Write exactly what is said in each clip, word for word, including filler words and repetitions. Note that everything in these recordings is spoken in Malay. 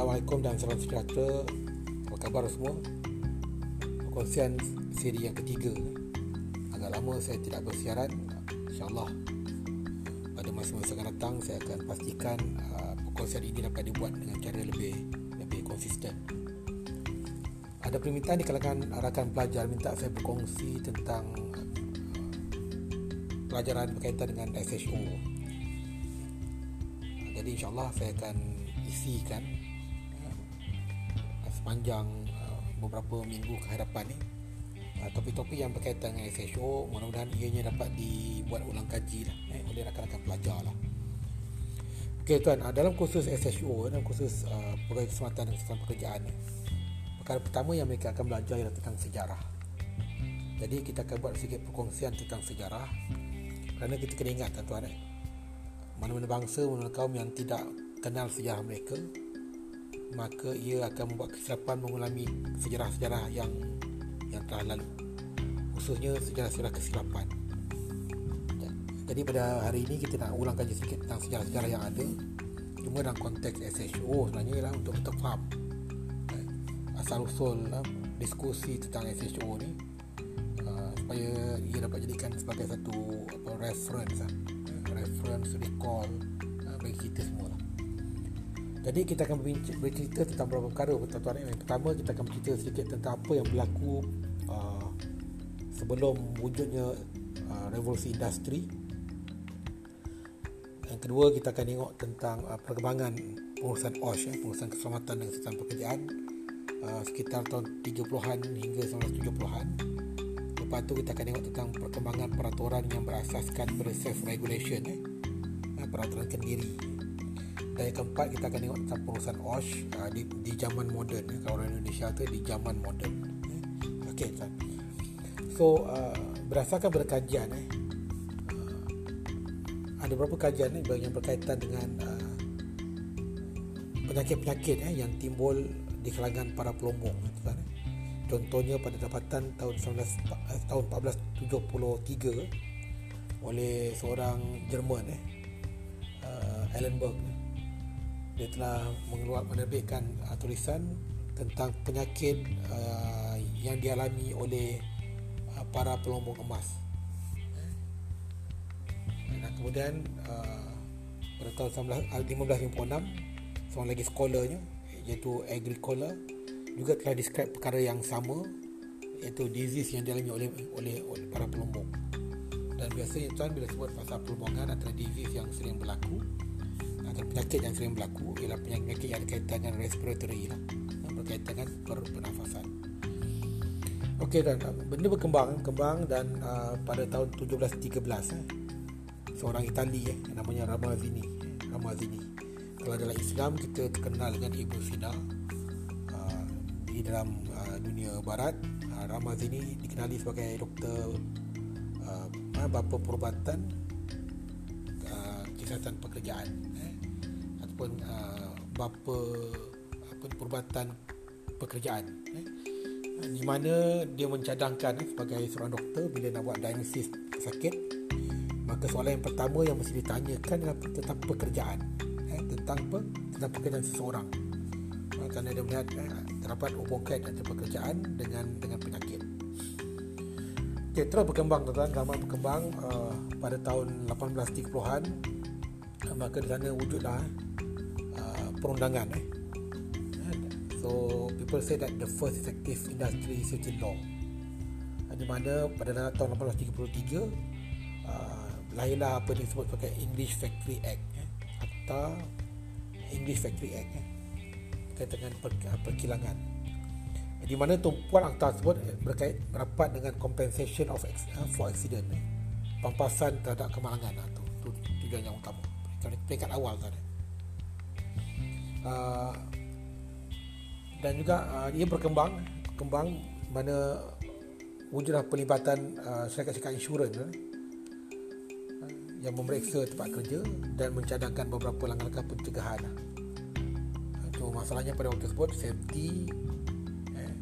Assalamualaikum dan salam sejahtera. Apa khabar semua? Perkongsian siri yang ketiga. Agak lama saya tidak bersiaran. InsyaAllah pada masa-masa akan datang saya akan pastikan uh, perkongsian ini dapat dibuat dengan cara lebih lebih konsisten. Ada permintaan di kalangan rakan pelajar minta saya berkongsi tentang uh, pelajaran berkaitan dengan S H O. Jadi insyaAllah saya akan isikan uh, sepanjang uh, beberapa minggu ke hadapan ni uh, topik-topik yang berkaitan dengan S H O. Mudah-mudahan ianya dapat dibuat ulang kaji lah, eh, oleh rakan-rakan pelajar lah. Okey tuan, uh, dalam kursus S H O, dalam kursus uh, pegawai keselamatan dan kesihatan pekerjaan, perkara pertama yang mereka akan belajar ialah tentang sejarah. Jadi kita akan buat sedikit perkongsian tentang sejarah, kerana kita kena ingat tuan-tuan, eh? Mana-mana bangsa, mana-mana kaum yang tidak kenal sejarah mereka, maka ia akan membuat kesilapan mengulami sejarah-sejarah yang yang telah lalu, khususnya sejarah-sejarah kesilapan. Jadi pada hari ini kita nak ulang kaji sikit tentang sejarah-sejarah yang ada, cuma dalam konteks S H O sebenarnya ialah untuk kita faham asal-usul diskusi tentang S H O ni, supaya ia dapat jadikan sebagai satu apa, reference lah. Reference, recall uh, bagi kita semua lah. Jadi kita akan bercerita tentang beberapa perkara tuan-tuan. Yang pertama, kita akan bercerita sedikit tentang apa yang berlaku uh, sebelum wujudnya uh, revolusi industri. Yang kedua, kita akan tengok tentang uh, perkembangan pengurusan O S H, eh, pengurusan keselamatan dan kesihatan pekerjaan uh, sekitar tahun tiga puluhan hingga sembilan belas tujuh puluhan. Lepas tu kita akan tengok tentang perkembangan peraturan yang berasaskan pada self-regulation, eh? Peraturan kendiri. Dan yang keempat, kita akan tengok tentang pengurusan O S H uh, di, di zaman moden, eh? Kalau orang Indonesia tu di zaman moden, eh? Okay, tuan. So uh, berdasarkan pada kajian, eh? uh, Ada beberapa kajian eh, yang berkaitan dengan uh, penyakit-penyakit eh, yang timbul di kalangan para pelombong, tuan, eh? Contohnya pada dapatan tahun seribu sembilan ratus tujuh puluh tiga oleh seorang Jerman, eh, uh, Alan Berg. Dia telah mengeluarkan menerbitkan uh, tulisan tentang penyakit uh, yang dialami oleh uh, para pelombong emas. Dan kemudian uh, pada tahun lima belas lima puluh enam seorang lagi scholarnya, iaitu Agricola, juga telah describe perkara yang sama, iaitu disease yang dialami oleh oleh, oleh para pelombong. Dan biasanya tuan, bila sebut pasal pelombongan, antara disease yang sering berlaku, antara penyakit yang sering berlaku ialah penyakit yang berkaitan dengan respiratory lah, yang berkaitan dengan pernafasan. Okey tuan, benda berkembang kembang dan uh, pada tahun tujuh belas tiga belas eh, seorang Itali eh, namanya Ramazini Ramazini. Kalau dalam Islam kita terkenal dengan Ibnu Sina, dalam uh, dunia barat uh, Ramazini dikenali sebagai doktor uh, bapa perubatan uh, kesihatan pekerjaan, eh? ataupun uh, bapa apa, perubatan pekerjaan, eh? Di mana dia mencadangkan eh, sebagai seorang doktor, bila nak buat diagnosis sakit, maka soalan yang pertama yang mesti ditanyakan adalah tentang pekerjaan, eh? tentang apa? tentang pekerjaan seseorang, kerana dia melihat eh, terdapat hubungan antara pekerjaan dengan dengan penyakit. Okay, terus berkembang tuan-tuan, zaman berkembang uh, pada tahun lapan belas tiga puluhan, uh, maka di sana wujudlah uh, perundangan. Eh. So people say that the first effective industry safety law, uh, di mana pada tahun lapan belas tiga puluh tiga uh, lahirlah apa yang disebut sebagai English Factory Act, eh. Akta English Factory Act. Eh. Dengan perkilangan, di mana tumpuan akta tersebut berkait rapat dengan compensation of for accident, eh? pampasan terhadap kemalangan. Nah, tu, tu tujuan yang utama, peringkat awal kan. Uh, dan juga uh, ia berkembang berkembang mana wujudlah pelibatan uh, syarikat-syarikat insurans eh? uh, yang memeriksa tempat kerja dan mencadangkan beberapa langkah-langkah pencegahan. So, masalahnya pada waktu tersebut, safety eh,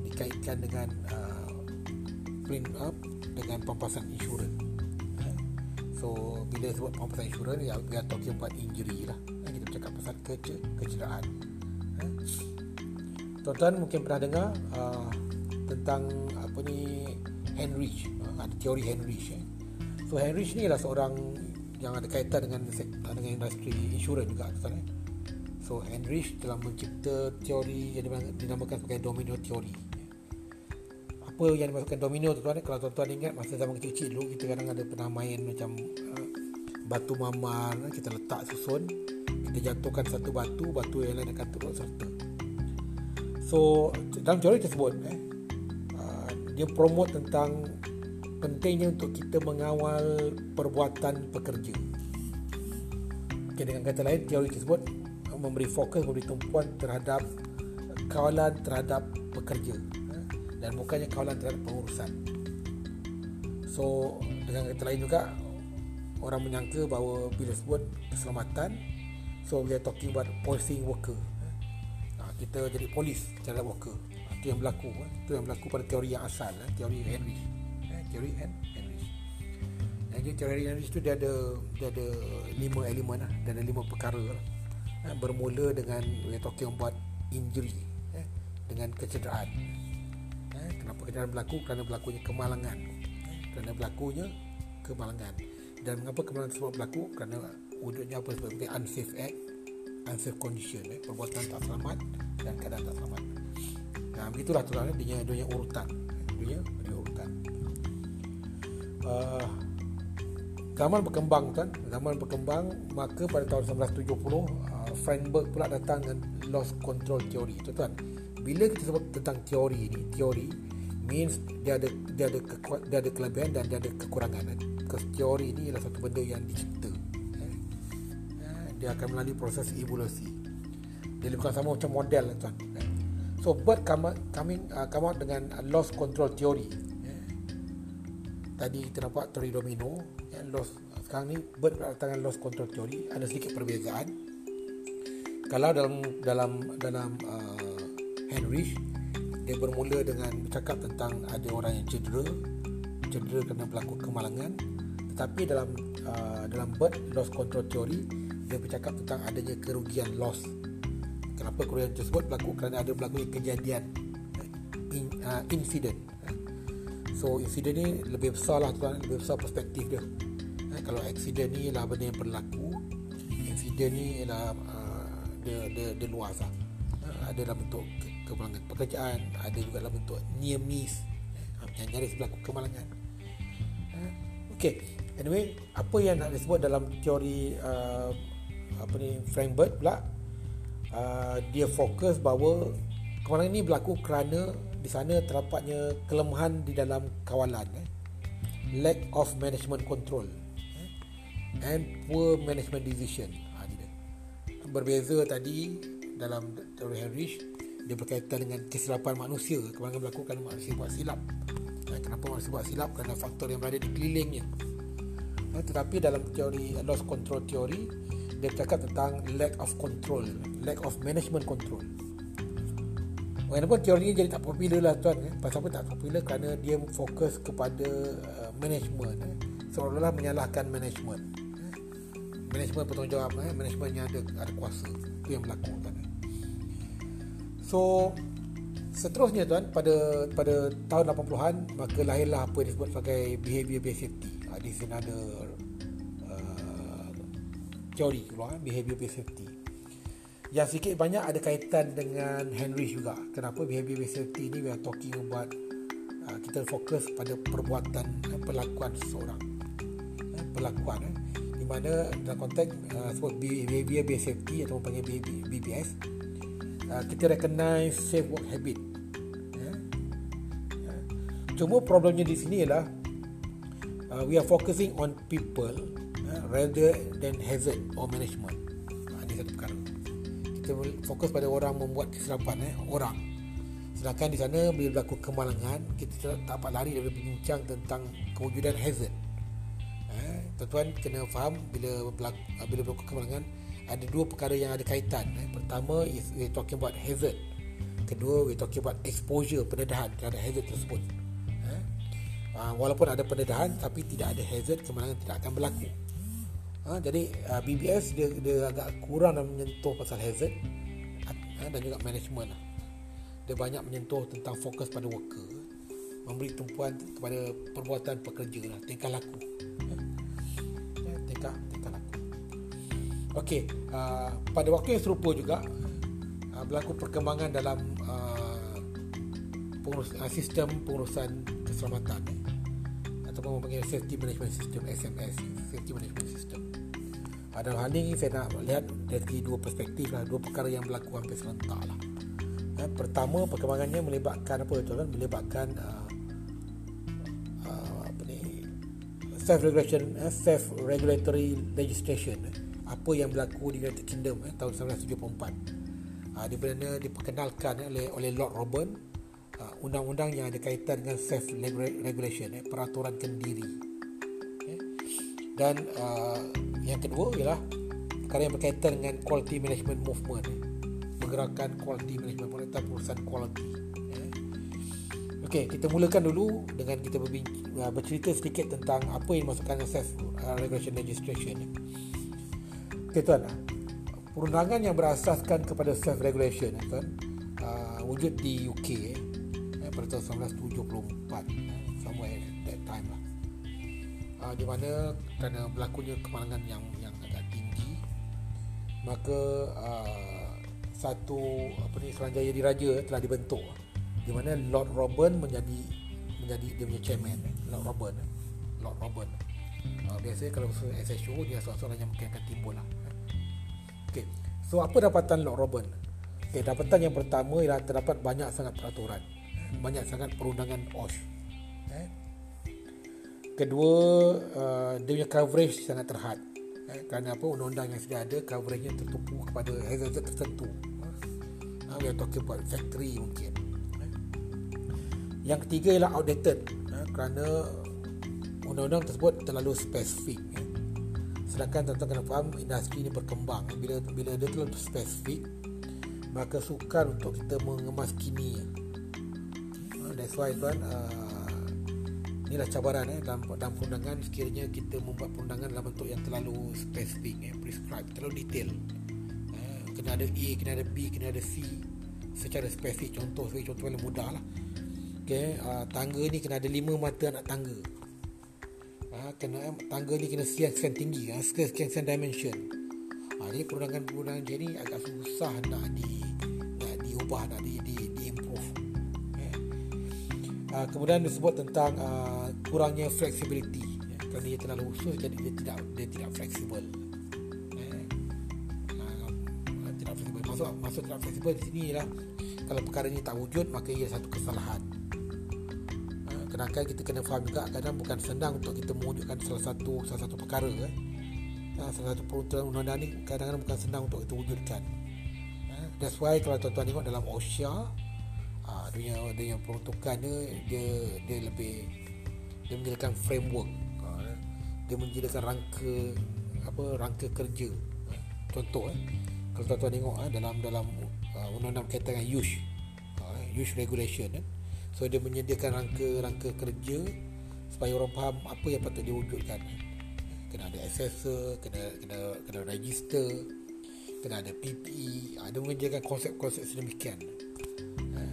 dikaitkan dengan uh, print up dengan pampasan insurans. Eh. So, bila sebut pampasan insurans, ya, kita talking about injury lah. Eh, kita bercakap pasal kece- kecederaan. Tuan-tuan mungkin pernah dengar uh, tentang apa ni Heinrich, uh, ada teori Heinrich. Eh. So Heinrich ni adalah seorang yang ada kaitan dengan dengan industri insurans juga, tuan-tuan. Eh. So Heinrich telah mencipta teori yang dinamakan sebagai domino teori. Apa yang dimaksudkan domino, tuan-tuan? Kalau tuan-tuan ingat masa zaman kecil dulu, kita kadang ada pernah main macam uh, batu mamar, kita letak susun, kita jatuhkan satu batu, batu yang lain akan turut serta. So dalam teori tersebut eh, uh, dia promote tentang pentingnya untuk kita mengawal perbuatan pekerja. Okay, dengan kata lain, teori tersebut uh, memberi fokus, memberi tumpuan terhadap kawalan terhadap pekerja eh, dan bukannya kawalan terhadap pengurusan. So dengan kata lain juga, orang menyangka bahawa bila sebut keselamatan, so we are talking about policing worker, ha, kita jadi polis terhadap worker. Ha, itu yang berlaku, ha. Itu yang berlaku pada teori yang asal, ha. Teori Heinrich, ha. Teori Heinrich. Jadi teori Heinrich tu dia ada dia ada lima elemen, ha. Dia ada lima perkara, ha. Bermula dengan we are talking about injury, ha. Dengan kecederaan, ha. Kenapa kecederaan berlaku? Kerana berlakunya kemalangan, ha. Kerana berlakunya kemalangan. Dan mengapa kemalangan tersebut berlaku? Kerana wujudnya apa seperti unsafe act, unsafe condition, eh? Perbuatan tak selamat dan keadaan tak selamat. Nah, begitulah tuan-tuan, dia punya urutan, dia punya urutan. Uh, zaman berkembang tuan, zaman berkembang, maka pada tahun sembilan belas tujuh puluh uh, Frank Bird pula datang dengan loss control theory. Tuan-tuan, bila kita sebut tentang teori ini, teori means dia ada dia ada keku- dia ada kelebihan dan dia ada kekurangan. Eh? Teori ini adalah satu benda yang dicipta. Dia akan melalui proses evolusi. Dia bukan sama macam model, tuan. So Bird come, coming, uh, come out dengan uh, loss control theory. Yeah. Tadi kita nampak teori domino, yeah, loss. Sekarang ni Bird datang loss control theory. Ada sedikit perbezaan. Kalau dalam dalam dalam uh, Heinrich, dia bermula dengan bercakap tentang ada orang yang cedera, cedera kerana berlaku kemalangan. Tetapi dalam uh, dalam Bird loss control theory, dia bercakap tentang adanya kerugian loss. Kenapa kerugian tersebut berlaku? Kerana ada berlaku kejadian, in, uh, insiden. So insiden ni lebih besar lah tuan, lebih besar perspektif dia. Eh, kalau accident ni ialah benda yang berlaku, insiden ni ialah uh, dia, dia, dia luas lah. Uh, ada dalam bentuk ke- kemalangan pekerjaan, ada juga dalam bentuk near miss, uh, yang nyaris berlaku kemalangan. Uh, okay, anyway, apa yang nak disebut dalam teori uh, apa ni Frank Bird pula, uh, dia fokus bahawa kemalangan ini berlaku kerana di sana terdapatnya kelemahan di dalam kawalan, eh? Lack of management control, eh? And poor management decision. Ha, dia. Berbeza tadi dalam teori Heinrich, dia berkaitan dengan kesilapan manusia. Kemalangan berlaku kerana manusia buat silap. Ha, kenapa manusia buat silap? Kerana faktor yang berada di kelilingnya. Ha, tetapi dalam teori loss control theory, dia cakap tentang lack of control, lack of management control. Walaupun teori ni jadi tak popular lah tuan, eh? Pasal apa tak popular? Kerana dia fokus kepada uh, management, eh? Seolah-olah menyalahkan management, eh? Management bertanggungjawab, eh? Management yang ada, ada kuasa. Itu yang berlaku tuan. So seterusnya tuan, pada pada tahun lapan puluhan, maka lahirlah apa yang disebut sebagai behavior based safety. uh, Di sini ada teori keluar, behavior based safety, yang sikit banyak ada kaitan dengan Heinrich juga. Kenapa behavior based safety ni we are talking about uh, kita fokus pada perbuatan, eh, perlakuan seseorang, eh, perlakuan, eh, di mana dalam konteks uh, sebut behavior based safety atau panggil B B S, uh, kita recognize safe work habit, eh. Yeah. Cuma problemnya di sini ialah uh, we are focusing on people rather than hazard or management. Ha, ini satu perkara. Kita fokus pada orang membuat kesilapan, eh, orang. Sedangkan di sana bila berlaku kemalangan, kita tak dapat lari daripada bincang tentang kewujudan hazard. Eh, tuan-tuan kena faham bila berlaku, bila berlaku kemalangan, ada dua perkara yang ada kaitan. Eh. Pertama is we talking about hazard. Kedua we talking about exposure, pendedahan terhadap hazard tersebut. Eh. Ha, walaupun ada pendedahan tapi tidak ada hazard, kemalangan tidak akan berlaku. Ha, jadi uh, B B S dia, dia agak kurang dalam menyentuh pasal hazard, dan juga management. Dia banyak menyentuh tentang fokus pada worker, memberi tumpuan kepada perbuatan pekerja, tingkah laku, tingkah, tingkah laku. Okey, uh, pada waktu yang serupa juga uh, berlaku perkembangan dalam uh, pengurus, uh, sistem pengurusan keselamatan ataupun panggil Safety Management System, S M S, Safety Management System. Uh, dalam hal ini saya nak lihat dari dua perspektif lah, dua perkara yang berlaku hampir serentak lah. Uh, pertama, perkembangannya melibatkan apa tuan, melibatkan uh, uh, apa ni self-regulation, uh, self-regulatory legislation, eh, apa yang berlaku di United Kingdom eh, tahun seribu sembilan ratus tujuh puluh empat. Uh, di mana diperkenalkan eh, oleh, oleh Lord Robin, Uh, undang-undang yang ada kaitan dengan self-regulation, eh, peraturan kendiri, okay. Dan uh, yang kedua ialah perkara yang berkaitan dengan quality management movement, eh, pergerakan quality management, pergerakan urusan quality, eh. Okey, kita mulakan dulu dengan kita berbinc- uh, bercerita sedikit tentang apa yang dimasukkan dengan self-regulation legislation. Okey tuan, perundangan yang berasaskan kepada self-regulation tuan, uh, wujud di U K eh, pada tahun seribu sembilan ratus tujuh puluh empat, somewhere that time lah, uh, di mana kerana berlakunya kemalangan yang yang agak tinggi, maka uh, satu apa ni Seranjaya Diraja telah dibentuk, di mana Lord Robin menjadi menjadi dia punya chairman. Lord Robin, Lord Robin. Uh, biasanya kalau S H O dia seorang-seorang yang mungkin akan timbul lah. Okay, so apa dapatan Lord Robin? Okay, dapatan yang pertama ialah terdapat banyak sangat peraturan, banyak sangat perundangan O S H. eh. Kedua, uh, dia punya coverage sangat terhad, eh, kerana apa, undang-undang yang sudah ada coveragenya tertumpu kepada hazard tertentu. Ha, we are talking about factory mungkin. eh. Yang ketiga ialah outdated, eh, kerana undang-undang tersebut terlalu spesifik. eh. Sedangkan tuan-tuan kena faham industri ini berkembang, bila bila dia terlalu spesifik maka sukar untuk kita mengemas kini. That's why tuan, uh, inilah cabaran eh, dalam, dalam perundangan. Sekiranya kita membuat perundangan dalam bentuk yang terlalu spesifik, eh, prescribed, terlalu detail, uh, kena ada A, kena ada B, kena ada C secara spesifik. Contoh, sebagai contoh paling mudah lah, okay, uh, tangga ni kena ada lima mata anak tangga, uh, kena, tangga ni kena sekian sen tinggi, uh, sekian sen dimension. uh, Jadi perundangan-perundangan macam ni agak susah nak, di, nak diubah, nak di, di, di-improve. Uh, kemudian disebut tentang uh, kurangnya flexibility, ya, kerana dia terlalu khusus, jadi dia tidak dia tidak fleksibel. Eh, uh, tidak fleksibel. Maksud maksud tidak fleksibel di sini ialah kalau perkara ini tak wujud maka ia satu kesalahan. Uh, Kadang-kadang kita kena faham juga, kadang bukan senang untuk kita mewujudkan salah satu salah satu perkara. Eh. Uh, salah satu peraturan undang-undang ini kadang-kadang bukan senang untuk kita wujudkan. Uh, that's why kalau tuan-tuan tengok dalam OSHA, dia punya peruntukan dia, dia dia lebih dia menjadikan framework, dia menjadikan rangka apa rangka kerja. Contoh, eh, kalau tuan-tuan tengok eh, dalam dalam uh, undang-undang berkaitan dengan U S H, uh, U S H regulation, eh. So dia menyediakan rangka-rangka kerja supaya orang faham apa yang patut diwujudkan. Kena ada assessor, kena kena kena register, kena ada P P E, ada menyediakan konsep-konsep sedemikian.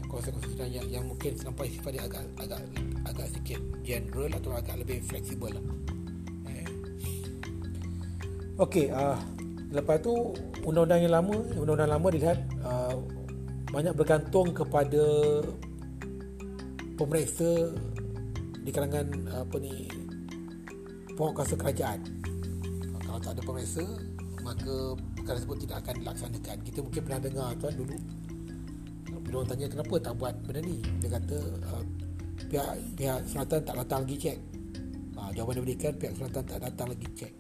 Konsep-konsep yang, yang mungkin sampai sifat dia agak agak agak sedikit general atau agak lebih fleksibel lah. eh. Okey, uh, lepas tu undang-undang yang lama undang-undang lama dilihat uh, banyak bergantung kepada pemeriksa di kalangan apa ni penguatkuasa kerajaan. Kalau tak ada pemeriksa maka perkara tersebut tidak akan dilaksanakan. Kita mungkin pernah dengar tuan dulu, bila orang tanya kenapa tak buat benda ni, dia kata uh, pihak pihak selatan tak datang lagi cek. Uh, jawapan diberikan, pihak selatan tak datang lagi cek.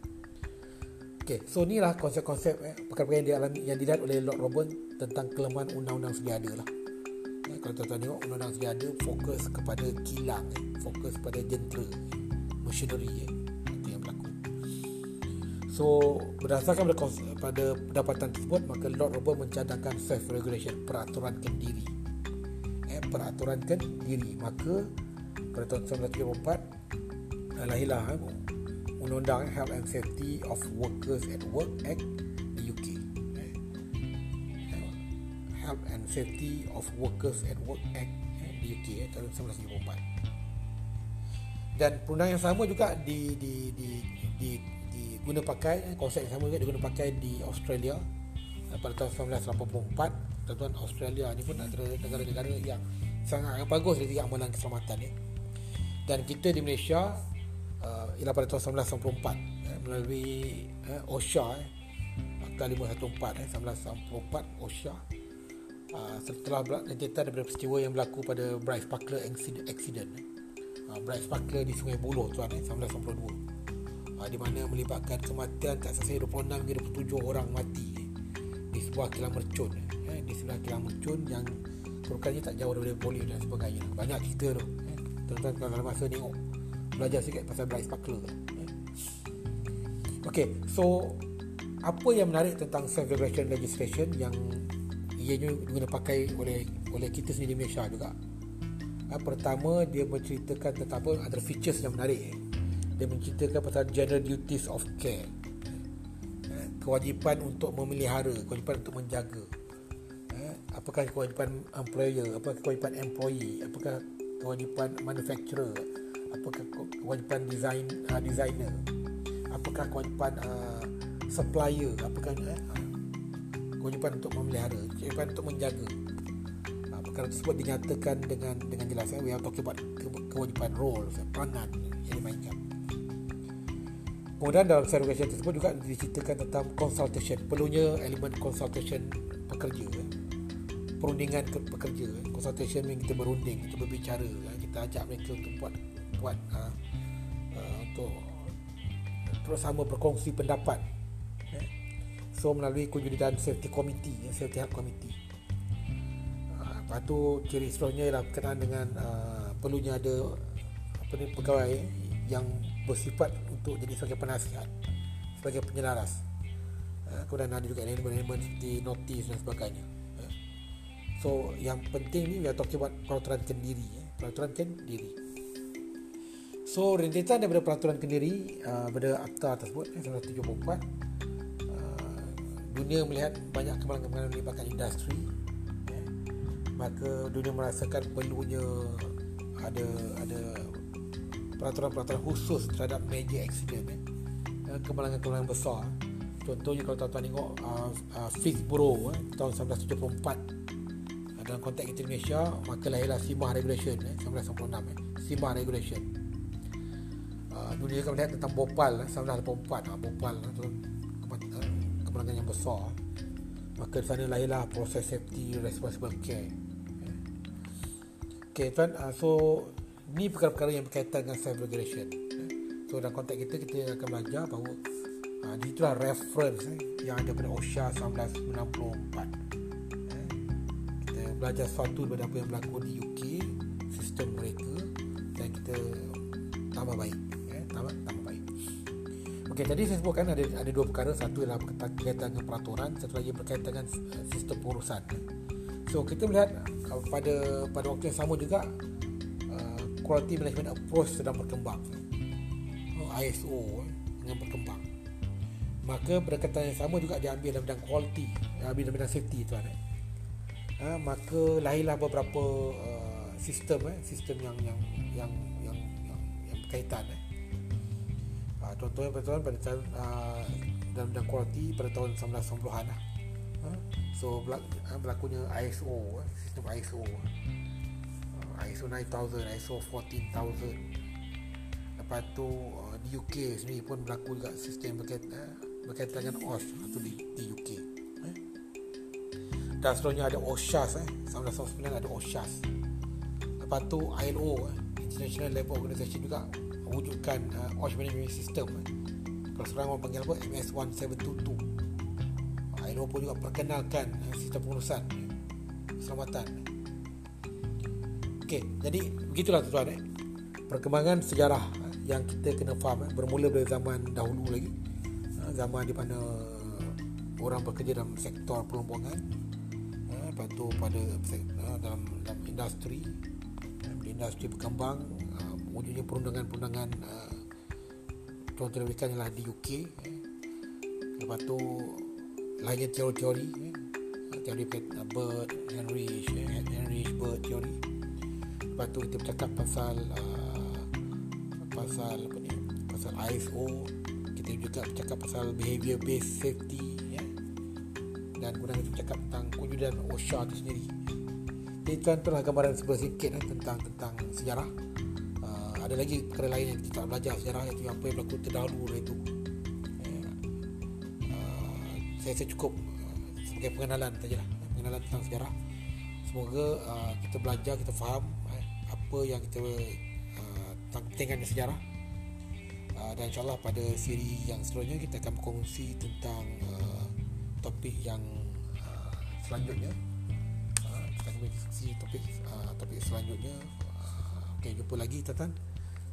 Okey, so inilah konsep-konsep eh, perkara-perkara yang dialami, yang dilihat oleh Lord Robin tentang kelemahan undang-undang sedia ada lah. Eh, kalau tuan-tuan tengok undang-undang sedia ada fokus kepada kilang, eh, fokus pada jentera, machinery, eh, itu yang berlaku. So berdasarkan pada, konsep, pada pendapatan tersebut maka Lord Robin mencadangkan self-regulation, peraturan kendiri. Eh, peraturan kendiri. Maka pada tahun seribu sembilan ratus tujuh puluh empat lahirlah eh, Undang-Undang Health and Safety of Workers at Work Act di U K. Eh, Health and Safety of Workers at Work Act di U K eh, tahun seribu sembilan ratus tujuh puluh empat. Dan perundang yang sama juga di di di di, di guna pakai, konsep yang sama juga diguna pakai di Australia eh, pada tahun seribu sembilan ratus lapan puluh empat. Tentuan Australia ni pun antara negara-negara yang sangat bagus dari segi amalan keselamatan ni. Eh. Dan kita di Malaysia uh, ialah pada tahun seribu sembilan ratus sembilan puluh empat eh, melalui eh, OSHA eh, Akta lima satu empat eh, seribu sembilan ratus sembilan puluh empat OSHA uh, setelah rentetan daripada peristiwa yang berlaku pada Bright Sparklers accident, accident eh. uh, Bright Sparklers di Sungai Buloh tuan eh, seribu sembilan ratus sembilan puluh dua uh, di mana melibatkan kematian tak selesai dua puluh enam hingga dua puluh tujuh orang mati eh, di sebuah kilang mercun eh, di sebelah kilang mercun yang kerukannya tak jauh daripada polis dan sebagainya. Banyak cerita tu eh. Tuan-tuan kalau dalam masa tengok belajar sikit pasal Bright Sparklers. Okay, so apa yang menarik tentang self-regulation legislation yang ianya guna pakai oleh oleh kita sendiri di Malaysia juga. Ha, pertama, dia menceritakan tentang apa antara features yang menarik. Dia menceritakan pasal general duties of care, kewajipan untuk memelihara, kewajipan untuk menjaga, apakah kewajipan employer, apakah kewajipan employee, apakah kewajipan manufacturer, apakah kewajipan design, uh, designer, apakah kewajipan uh, supplier, apakah uh, kewajipan untuk memelihara, kewajipan untuk menjaga. Uh, perkara tersebut dinyatakan dengan dengan jelas. Eh? We are talking about kewajipan roles, peranan yang dimainkan. Kemudian dalam regulation tersebut juga diceritakan tentang consultation, perlunya elemen consultation pekerja. Eh? Perundingan pekerja, consultation yang kita berunding, kita berbicara, kita ajak mereka untuk buat buat uh, uh, untuk terus sama berkongsi pendapat. Okay. So melalui kewujudan safety committee, safety health committee. Uh, lepas tu ciri seterusnya ialah berkenaan dengan uh, perlunya ada apa ni pegawai yang bersifat untuk jadi sebagai penasihat, sebagai penyelaras. Uh, kemudian ada juga elemen-elemen seperti notis dan sebagainya. So yang penting ni we are talking about peraturan kendiri eh. Peraturan kendiri. So rentetan daripada peraturan kendiri uh, pada akta tersebut eh, seribu sembilan ratus tujuh puluh empat, uh, dunia melihat banyak kemalangan melibatkan industri eh. Maka dunia merasakan perlunya ada ada peraturan-peraturan khusus terhadap major accident eh. Kemalangan-kemalangan besar. Contohnya kalau tuan-tuan tengok uh, uh, Flixborough eh, tahun seribu sembilan ratus tujuh puluh empat. Dalam konteks kita Malaysia, maka lahirlah CIMAH Regulation eh, seribu sembilan ratus sembilan puluh enam eh, CIMAH Regulation. uh, Dunia akan melihat tentang Bhopal eh, seribu sembilan ratus lapan puluh empat. uh, Bhopal eh, tu, uh, kemenangan yang besar. Maka di sana lahirlah proses safety responsible care eh. Okay tuan, uh, so ni perkara-perkara yang berkaitan dengan self-regulation eh. So dalam konteks kita, kita akan belajar bahawa uh, itulah reference eh, yang ada pada OSHA seribu sembilan ratus sembilan puluh empat. Belajar sesuatu daripada apa yang berlaku di U K, sistem mereka, dan kita tambah baik eh, tambah, tambah baik. Ok, tadi saya sebutkan ada ada dua perkara. Satu ialah berkaitan dengan peraturan, satu lagi berkaitan dengan sistem pengurusan. So kita melihat pada pada waktu yang sama juga uh, quality management approach sedang berkembang. oh, I S O sedang berkembang. Maka berkaitan yang sama juga diambil dalam bidang quality, diambil dalam bidang safety tuan eh. Ha, maka lahirlah beberapa uh, sistem eh, sistem yang yang yang yang yang, yang berkaitan eh. Ha, contohnya pada pada tahun uh, dalam bidang kualiti pada tahun seribu sembilan ratus sembilan puluhan lah. Ha, so berlakunya I S O eh, sistem I S O, uh, I S O sembilan ribu, I S O empat belas ribu. Lepas tu uh, di U K sendiri pun berlaku juga sistem berkaitan eh, berkaitan dengan O S H atau di, di U K. Dan seterusnya ada OHSAS eh. seribu sembilan ratus sembilan puluh sembilan ada OHSAS. Lepas tu I L O eh. International Labour Organization juga wujudkan uh, O S H Management System eh. Kalau sekarang orang panggil apa, M S seribu tujuh dua dua. I L O pun juga perkenalkan uh, sistem pengurusan eh. Keselamatan eh. Okey, jadi begitulah tuan-tuan eh. Perkembangan sejarah eh, yang kita kena faham eh, bermula dari zaman dahulu lagi, uh, zaman di mana orang bekerja dalam sektor perlombangan. Lepas tu pada dalam, dalam industri, dalam industri berkembang, uh, wujudnya perundangan-perundangan, uh, contoh diberikan ialah di U K. eh. Lepas tu lahirnya teori-teori eh. teori Bird, Heinrich, Heinrich Bird teori. Lepas tu kita bercakap pasal uh, pasal apa ni? Pasal I S O. Kita juga bercakap pasal behavior based safety, ya. Dan kemudian kita bercakap tentang kewujudan OSHA itu sendiri. Jadi contohlah gambaran sebelah sikit eh, tentang tentang sejarah. Uh, ada lagi perkara lain yang kita belajar sejarah, iaitu apa yang berlaku terdahulu itu. Saya cukup sebagai pengenalan sajalah, pengenalan tentang sejarah. Semoga uh, kita belajar, kita faham eh, apa yang kita uh, tentang pentingkan sejarah. Uh, dan insyaAllah pada siri yang seterusnya kita akan berkongsi tentang uh, topik yang uh, selanjutnya. Uh, kita akan berkongsi topik uh, topik selanjutnya. Uh, Okey, jumpa lagi tuan-tuan.